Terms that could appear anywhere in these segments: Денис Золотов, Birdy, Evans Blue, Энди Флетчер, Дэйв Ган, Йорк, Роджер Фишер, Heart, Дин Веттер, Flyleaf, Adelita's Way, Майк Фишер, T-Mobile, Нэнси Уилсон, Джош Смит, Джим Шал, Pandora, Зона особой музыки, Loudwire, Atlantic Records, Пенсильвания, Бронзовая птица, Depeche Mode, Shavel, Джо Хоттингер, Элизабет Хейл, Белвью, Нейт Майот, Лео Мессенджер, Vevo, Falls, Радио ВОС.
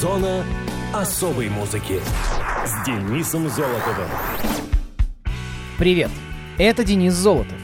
Зона особой музыки с Денисом Золотовым. Привет, это Денис Золотов.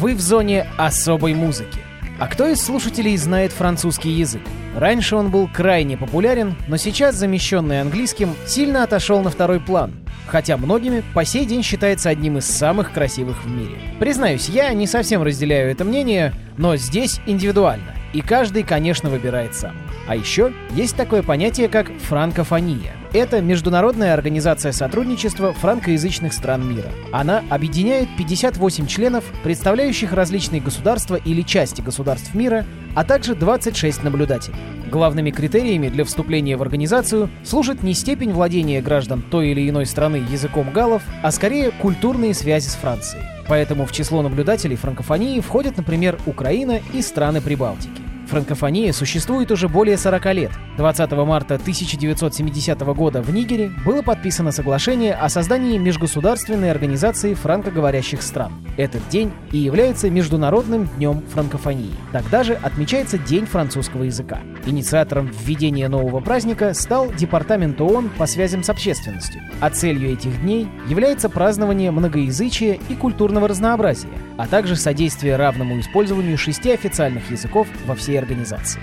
Вы в зоне особой музыки. А кто из слушателей знает французский язык? Раньше он был крайне популярен, но сейчас, замещенный английским, сильно отошел на второй план, хотя многими по сей день считается одним из самых красивых в мире. Признаюсь, я не совсем разделяю это мнение, но здесь индивидуально, и каждый, конечно, выбирает сам. А еще есть такое понятие, как франкофония. Это международная организация сотрудничества франкоязычных стран мира. Она объединяет 58 членов, представляющих различные государства или части государств мира, а также 26 наблюдателей. Главными критериями для вступления в организацию служит не степень владения граждан той или иной страны языком галлов, а скорее культурные связи с Францией. Поэтому в число наблюдателей франкофонии входят, например, Украина и страны Прибалтики. Франкофония существует уже более 40 лет. 20 марта 1970 года в Нигере было подписано соглашение о создании Межгосударственной организации франкоговорящих стран. Этот день и является Международным днем франкофонии. Тогда же отмечается День французского языка. Инициатором введения нового праздника стал Департамент ООН по связям с общественностью. А целью этих дней является празднование многоязычия и культурного разнообразия, а также содействие равному использованию 6 официальных языков во всей организации.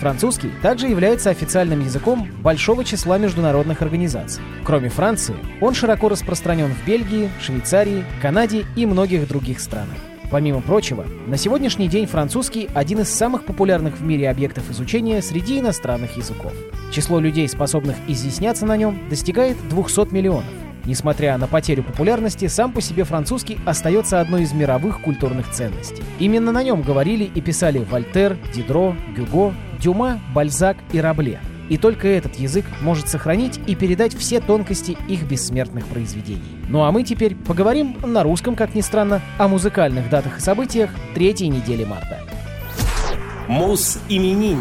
Французский также является официальным языком большого числа международных организаций. Кроме Франции, он широко распространен в Бельгии, Швейцарии, Канаде и многих других странах. Помимо прочего, на сегодняшний день французский – один из самых популярных в мире объектов изучения среди иностранных языков. Число людей, способных изъясняться на нем, достигает 200 миллионов. Несмотря на потерю популярности, сам по себе французский остается одной из мировых культурных ценностей. Именно на нем говорили и писали Вольтер, Дидро, Гюго, Дюма, Бальзак и Рабле. И только этот язык может сохранить и передать все тонкости их бессмертных произведений. Ну а мы теперь поговорим на русском, как ни странно, о музыкальных датах и событиях третьей недели марта. Мус-именинник.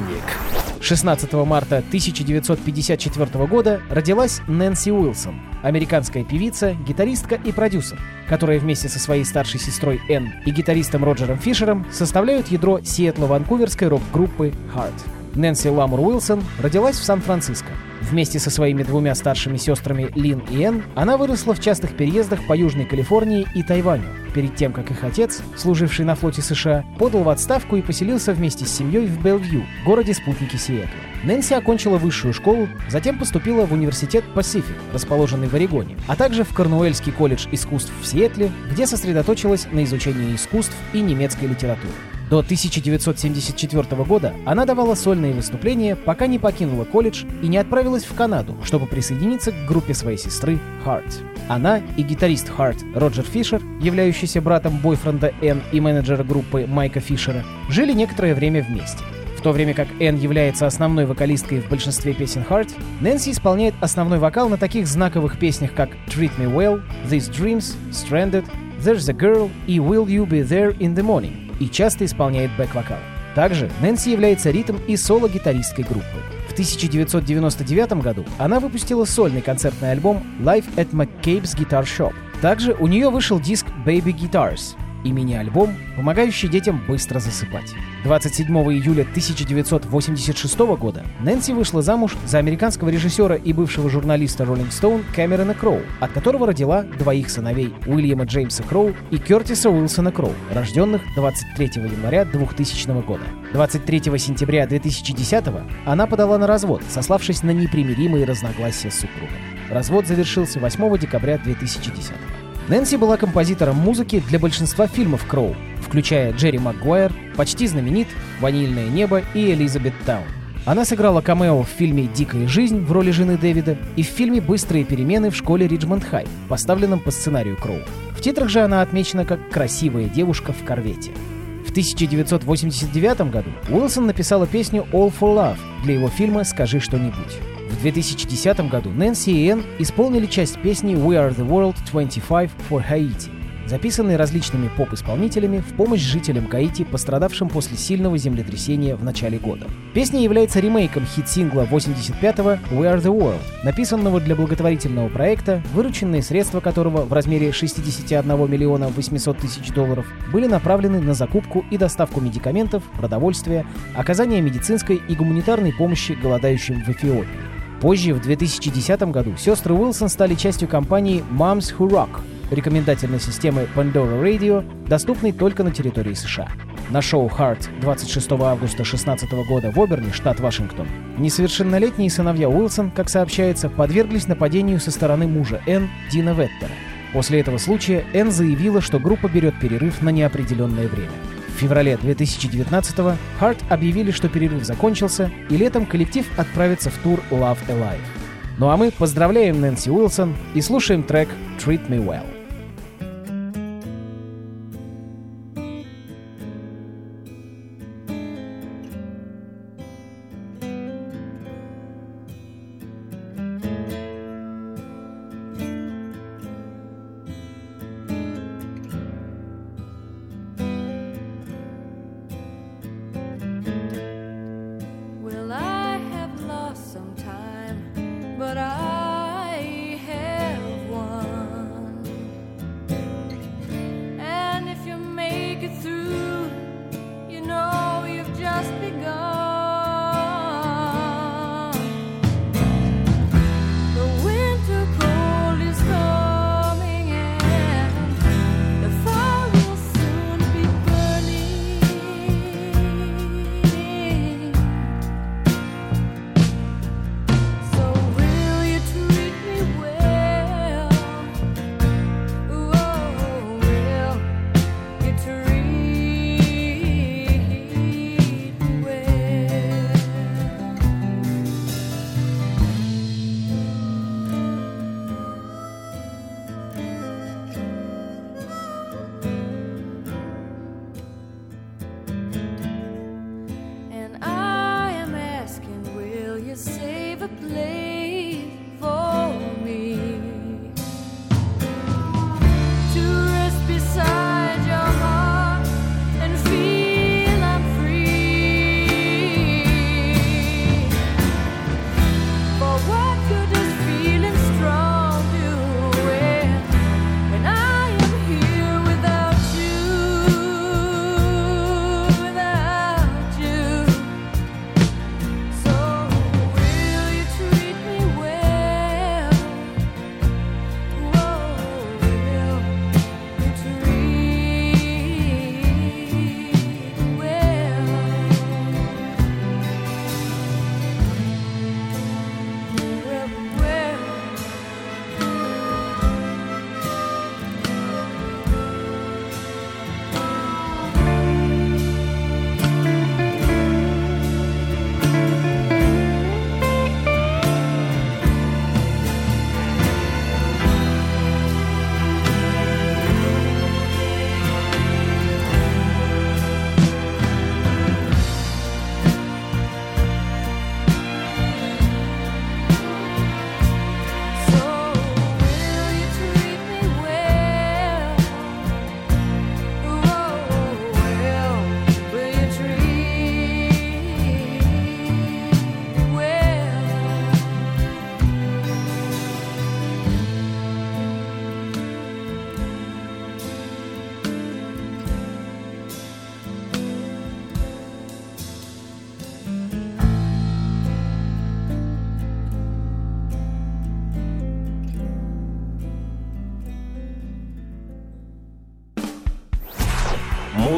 16 марта 1954 года родилась Нэнси Уилсон, американская певица, гитаристка и продюсер, которая вместе со своей старшей сестрой Энн и гитаристом Роджером Фишером составляют ядро сиэтло-ванкуверской рок-группы Heart. Нэнси Ламур Уилсон родилась в Сан-Франциско. Вместе со своими двумя старшими сестрами Лин и Энн она выросла в частых переездах по Южной Калифорнии и Тайваню, перед тем, как их отец, служивший на флоте США, подал в отставку и поселился вместе с семьей в Белвью, городе-спутнике Сиэтла. Нэнси окончила высшую школу, затем поступила в университет Pacific, расположенный в Орегоне, а также в Корнуэльский колледж искусств в Сиэтле, где сосредоточилась на изучении искусств и немецкой литературы. До 1974 года она давала сольные выступления, пока не покинула колледж и не отправилась в Канаду, чтобы присоединиться к группе своей сестры Heart. Она и гитарист Heart Роджер Фишер, являющийся братом бойфренда Энн и менеджера группы Майка Фишера, жили некоторое время вместе. В то время как Энн является основной вокалисткой в большинстве песен Heart, Нэнси исполняет основной вокал на таких знаковых песнях, как «Treat Me Well», «These Dreams», «Stranded», «There's a Girl» и «Will You Be There in the Morning», и часто исполняет бэк-вокал. Также Нэнси является ритм и соло-гитаристкой группы. В 1999 году она выпустила сольный концертный альбом «Live at McCabe's Guitar Shop». Также у нее вышел диск «Baby Guitars» и мини-альбом, помогающий детям быстро засыпать. 27 июля 1986 года Нэнси вышла замуж за американского режиссера и бывшего журналиста Rolling Stone Кэмерона Кроу, от которого родила двоих сыновей Уильяма Джеймса Кроу и Кёртиса Уилсона Кроу, рожденных 23 января 2000 года. 23 сентября 2010 она подала на развод, сославшись на непримиримые разногласия с супругом. Развод завершился 8 декабря 2010. Нэнси была композитором музыки для большинства фильмов Кроу, включая «Джерри Магуайр», «Почти знаменит», «Ванильное небо» и «Элизабет Таун». Она сыграла камео в фильме «Дикая жизнь» в роли жены Дэвида и в фильме «Быстрые перемены» в школе Риджмонд-Хай, поставленном по сценарию Кроу. В титрах же она отмечена как «Красивая девушка в корвете». В 1989 году Уилсон написала песню «All for Love» для его фильма «Скажи что-нибудь». В 2010 году Нэнси и Энн исполнили часть песни «We are the world 25 for Haiti», записанной различными поп-исполнителями в помощь жителям Гаити, пострадавшим после сильного землетрясения в начале года. Песня является ремейком хит-сингла 85-го «We are the world», написанного для благотворительного проекта, вырученные средства которого в размере $61 800 000 были направлены на закупку и доставку медикаментов, продовольствия, оказание медицинской и гуманитарной помощи голодающим в Эфиопии. Позже, в 2010 году, сестры Уилсон стали частью компании Moms Who Rock, рекомендательной системы Pandora Radio, доступной только на территории США. На шоу Heart 26 августа 2016 года в Оберне, штат Вашингтон, несовершеннолетние сыновья Уилсон, как сообщается, подверглись нападению со стороны мужа Энн, Дина Веттера. После этого случая Энн заявила, что группа берет перерыв на неопределенное время. В феврале 2019-го Heart объявили, что перерыв закончился, и летом коллектив отправится в тур Love Alive. Ну а мы поздравляем Нэнси Уилсон и слушаем трек «Treat Me Well».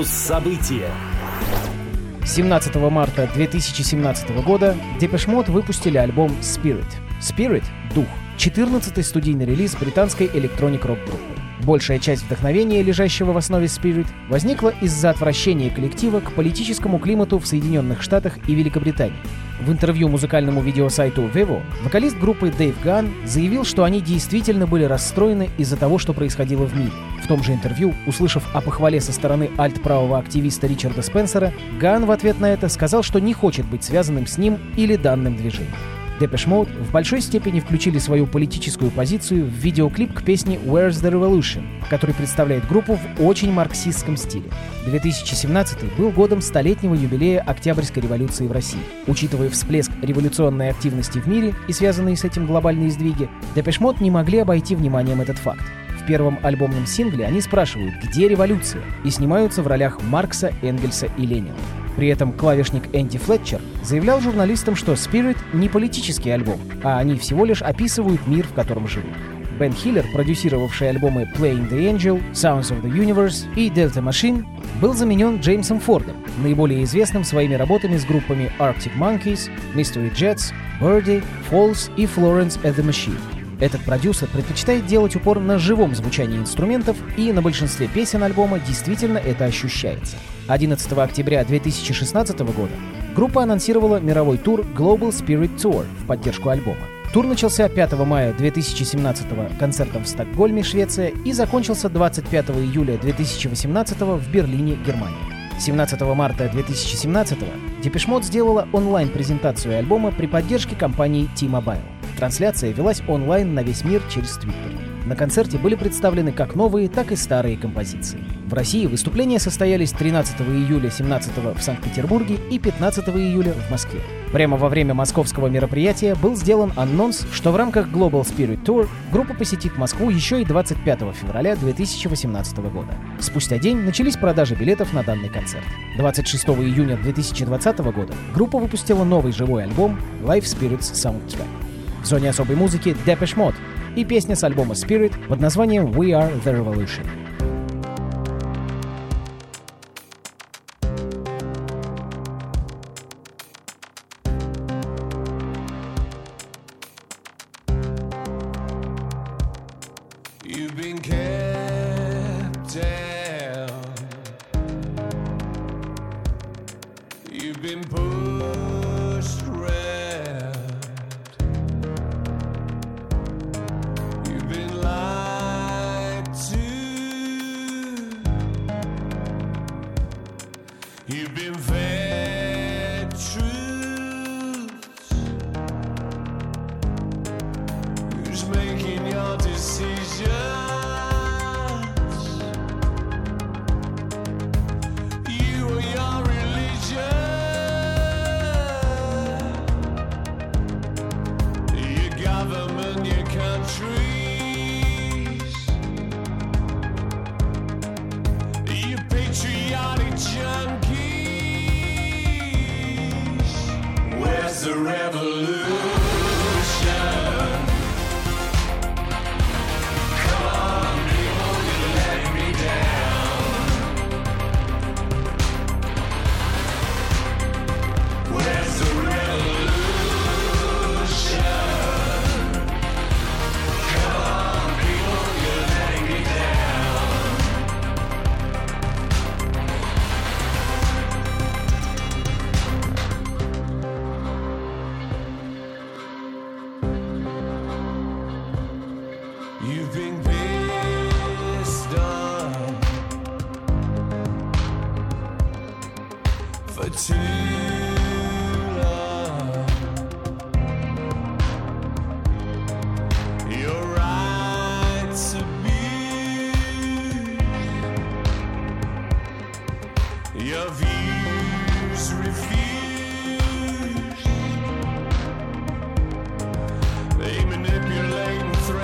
События. 17 марта 2017 года Depeche Mode выпустили альбом Spirit. Spirit — «Дух», 14-й студийный релиз британской электроник-рок-группы. Большая часть вдохновения, лежащего в основе Spirit, возникла из-за отвращения коллектива к политическому климату в Соединенных Штатах и Великобритании. В интервью музыкальному видеосайту Vevo вокалист группы Дэйв Ган заявил, что они действительно были расстроены из-за того, что происходило в мире. В том же интервью, услышав о похвале со стороны альт-правого активиста Ричарда Спенсера, Ган в ответ на это сказал, что не хочет быть связанным с ним или данным движением. Depeche Mode в большой степени включили свою политическую позицию в видеоклип к песне «Where's the Revolution», который представляет группу в очень марксистском стиле. 2017 был годом столетнего юбилея Октябрьской революции в России. Учитывая всплеск революционной активности в мире и связанные с этим глобальные сдвиги, Depeche Mode не могли обойти вниманием этот факт. В В первом альбомном сингле они спрашивают, где революция, и снимаются в ролях Маркса, Энгельса и Ленина. При этом клавишник Энди Флетчер заявлял журналистам, что Spirit не политический альбом, а они всего лишь описывают мир, в котором живут. Бен Хиллер, продюсировавший альбомы Playing the Angel, Sounds of the Universe и Delta Machine, был заменен Джеймсом Фордом, наиболее известным своими работами с группами Arctic Monkeys, Mystery Jets, Birdy, Falls и Florence and the Machine. Этот продюсер предпочитает делать упор на живом звучании инструментов, и на большинстве песен альбома действительно это ощущается. 11 октября 2016 года группа анонсировала мировой тур Global Spirit Tour в поддержку альбома. Тур начался 5 мая 2017 концертом в Стокгольме, Швеция, и закончился 25 июля 2018 в Берлине, Германия. 17 марта 2017 Depeche Mode сделала онлайн-презентацию альбома при поддержке компании T-Mobile. Трансляция велась онлайн на весь мир через Twitter. На концерте были представлены как новые, так и старые композиции. В России выступления состоялись 13 июля 17 в Санкт-Петербурге и 15 июля в Москве. Прямо во время московского мероприятия был сделан анонс, что в рамках Global Spirit Tour группа посетит Москву еще и 25 февраля 2018 года. Спустя день начались продажи билетов на данный концерт. 26 июня 2020 года группа выпустила новый живой альбом Live Spirits Soundtrack. В зоне особой музыки Depeche Mode и песня с альбома Spirit под названием We Are The Revolution. You've been kept down. You've been pushed round. You've been lied to. You've been fed truths. Who's making your decisions? The revolution. You've been pissed off for too long. Your rights abused, your views refused. They manipulate and threaten.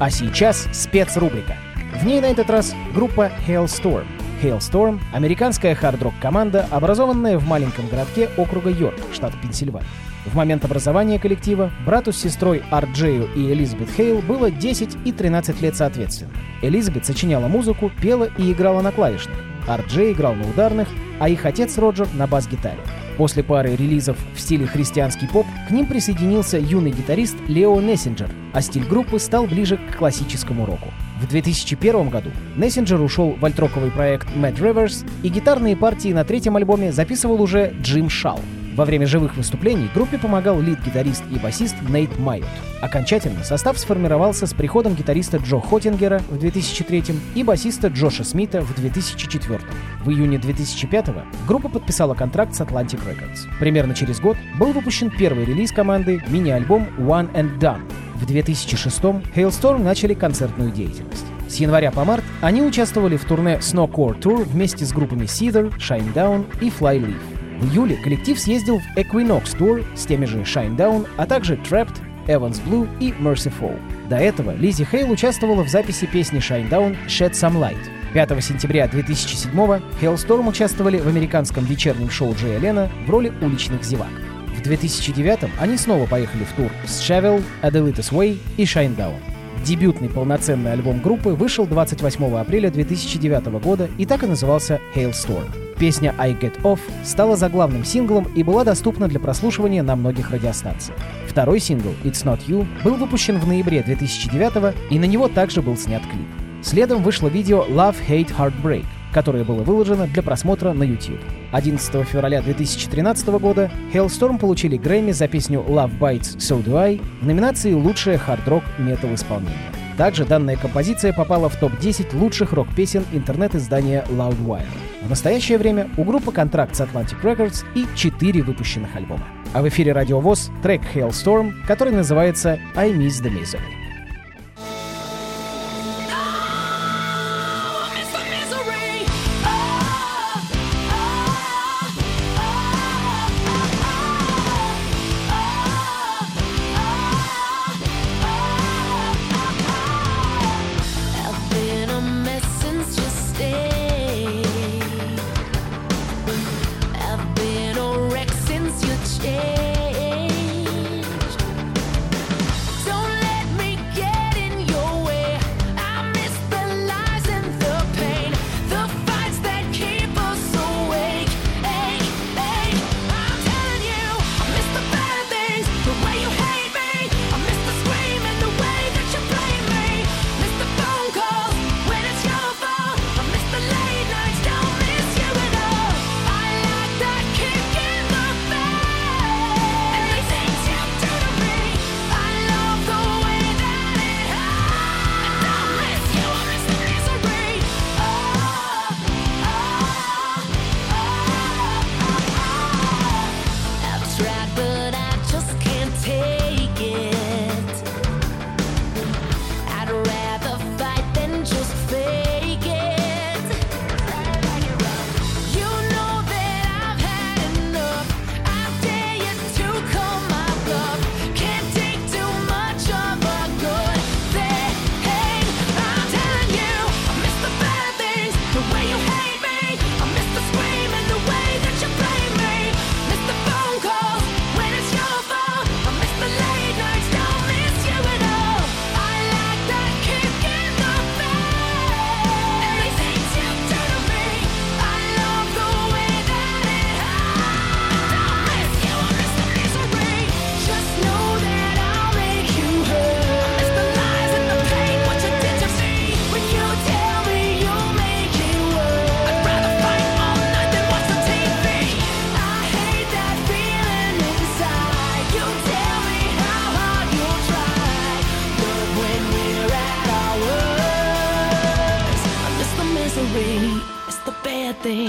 А сейчас спецрубрика. В ней на этот раз группа Halestorm. Halestorm — американская хард-рок-команда, образованная в маленьком городке округа Йорк, штат Пенсильвания. В момент образования коллектива брату с сестрой Арджею и Элизабет Хейл было 10 и 13 лет соответственно. Элизабет сочиняла музыку, пела и играла на клавишных. Арджей играл на ударных, а их отец Роджер на бас-гитаре. После пары релизов в стиле христианский поп к ним присоединился юный гитарист Лео Мессенджер, а стиль группы стал ближе к классическому року. В 2001 году Мессенджер ушел в альтроковый проект Mad Rivers, и гитарные партии на третьем альбоме записывал уже Джим Шал. Во время живых выступлений группе помогал лид-гитарист и басист Нейт Майот. Окончательно состав сформировался с приходом гитариста Джо Хоттингера в 2003 и басиста Джоша Смита в 2004. В июне 2005 группа подписала контракт с Atlantic Records. Примерно через год был выпущен первый релиз команды — мини-альбом «One and Done». В 2006 Halestorm начали концертную деятельность. С января по март они участвовали в турне Snow Core Tour вместе с группами Cedar, Shinedown и Flyleaf. В июле коллектив съездил в Equinox Tour с теми же Shinedown, а также Trapped, Evans Blue и Mercyful. До этого Лизи Хейл участвовала в записи песни Shinedown «Shed Some Light». 5 сентября 2007-го Halestorm участвовали в американском вечернем шоу Джея Лена в роли уличных зевак. В 2009-м они снова поехали в тур с Shavel, Adelita's Way и Shinedown. Дебютный полноценный альбом группы вышел 28 апреля 2009 года и так и назывался «Halestorm». Песня «I Get Off» стала заглавным синглом и была доступна для прослушивания на многих радиостанциях. Второй сингл «It's Not You» был выпущен в ноябре 2009-го, и на него также был снят клип. Следом вышло видео «Love, Hate, Heartbreak», которое было выложено для просмотра на YouTube. 11 февраля 2013 года Halestorm получили Грэмми за песню «Love Bites, So Do I» в номинации «Лучшее хард-рок метал-исполнение». Также данная композиция попала в топ-10 лучших рок-песен интернет-издания Loudwire. В настоящее время у группы контракт с Atlantic Records и 4 выпущенных альбома. А в эфире «Радио ВОС» трек Halestorm, который называется «I Miss the Misery».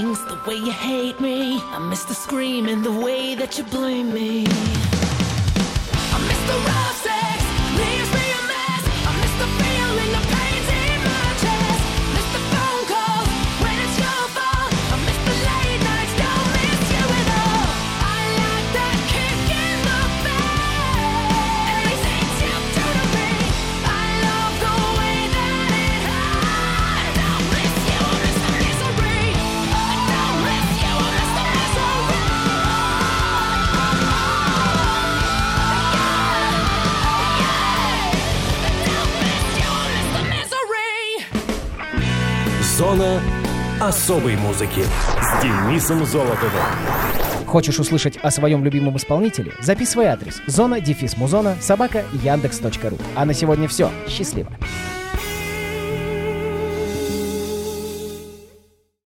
The way you hate me, I miss the scream and the way that you blame me. I miss the rough sex, leaves me a mess. I miss the feeling, the pains in my chest. Miss the phone calls when it's your fault. I miss the late nights, don't miss you at all. I like that kick in the face. Everything you do to me, I love the Зона особой музыки с Денисом Золотовым. Хочешь услышать о своем любимом исполнителе? Записывай адрес: zona-muzona@yandex.ru. А на сегодня все. Счастливо.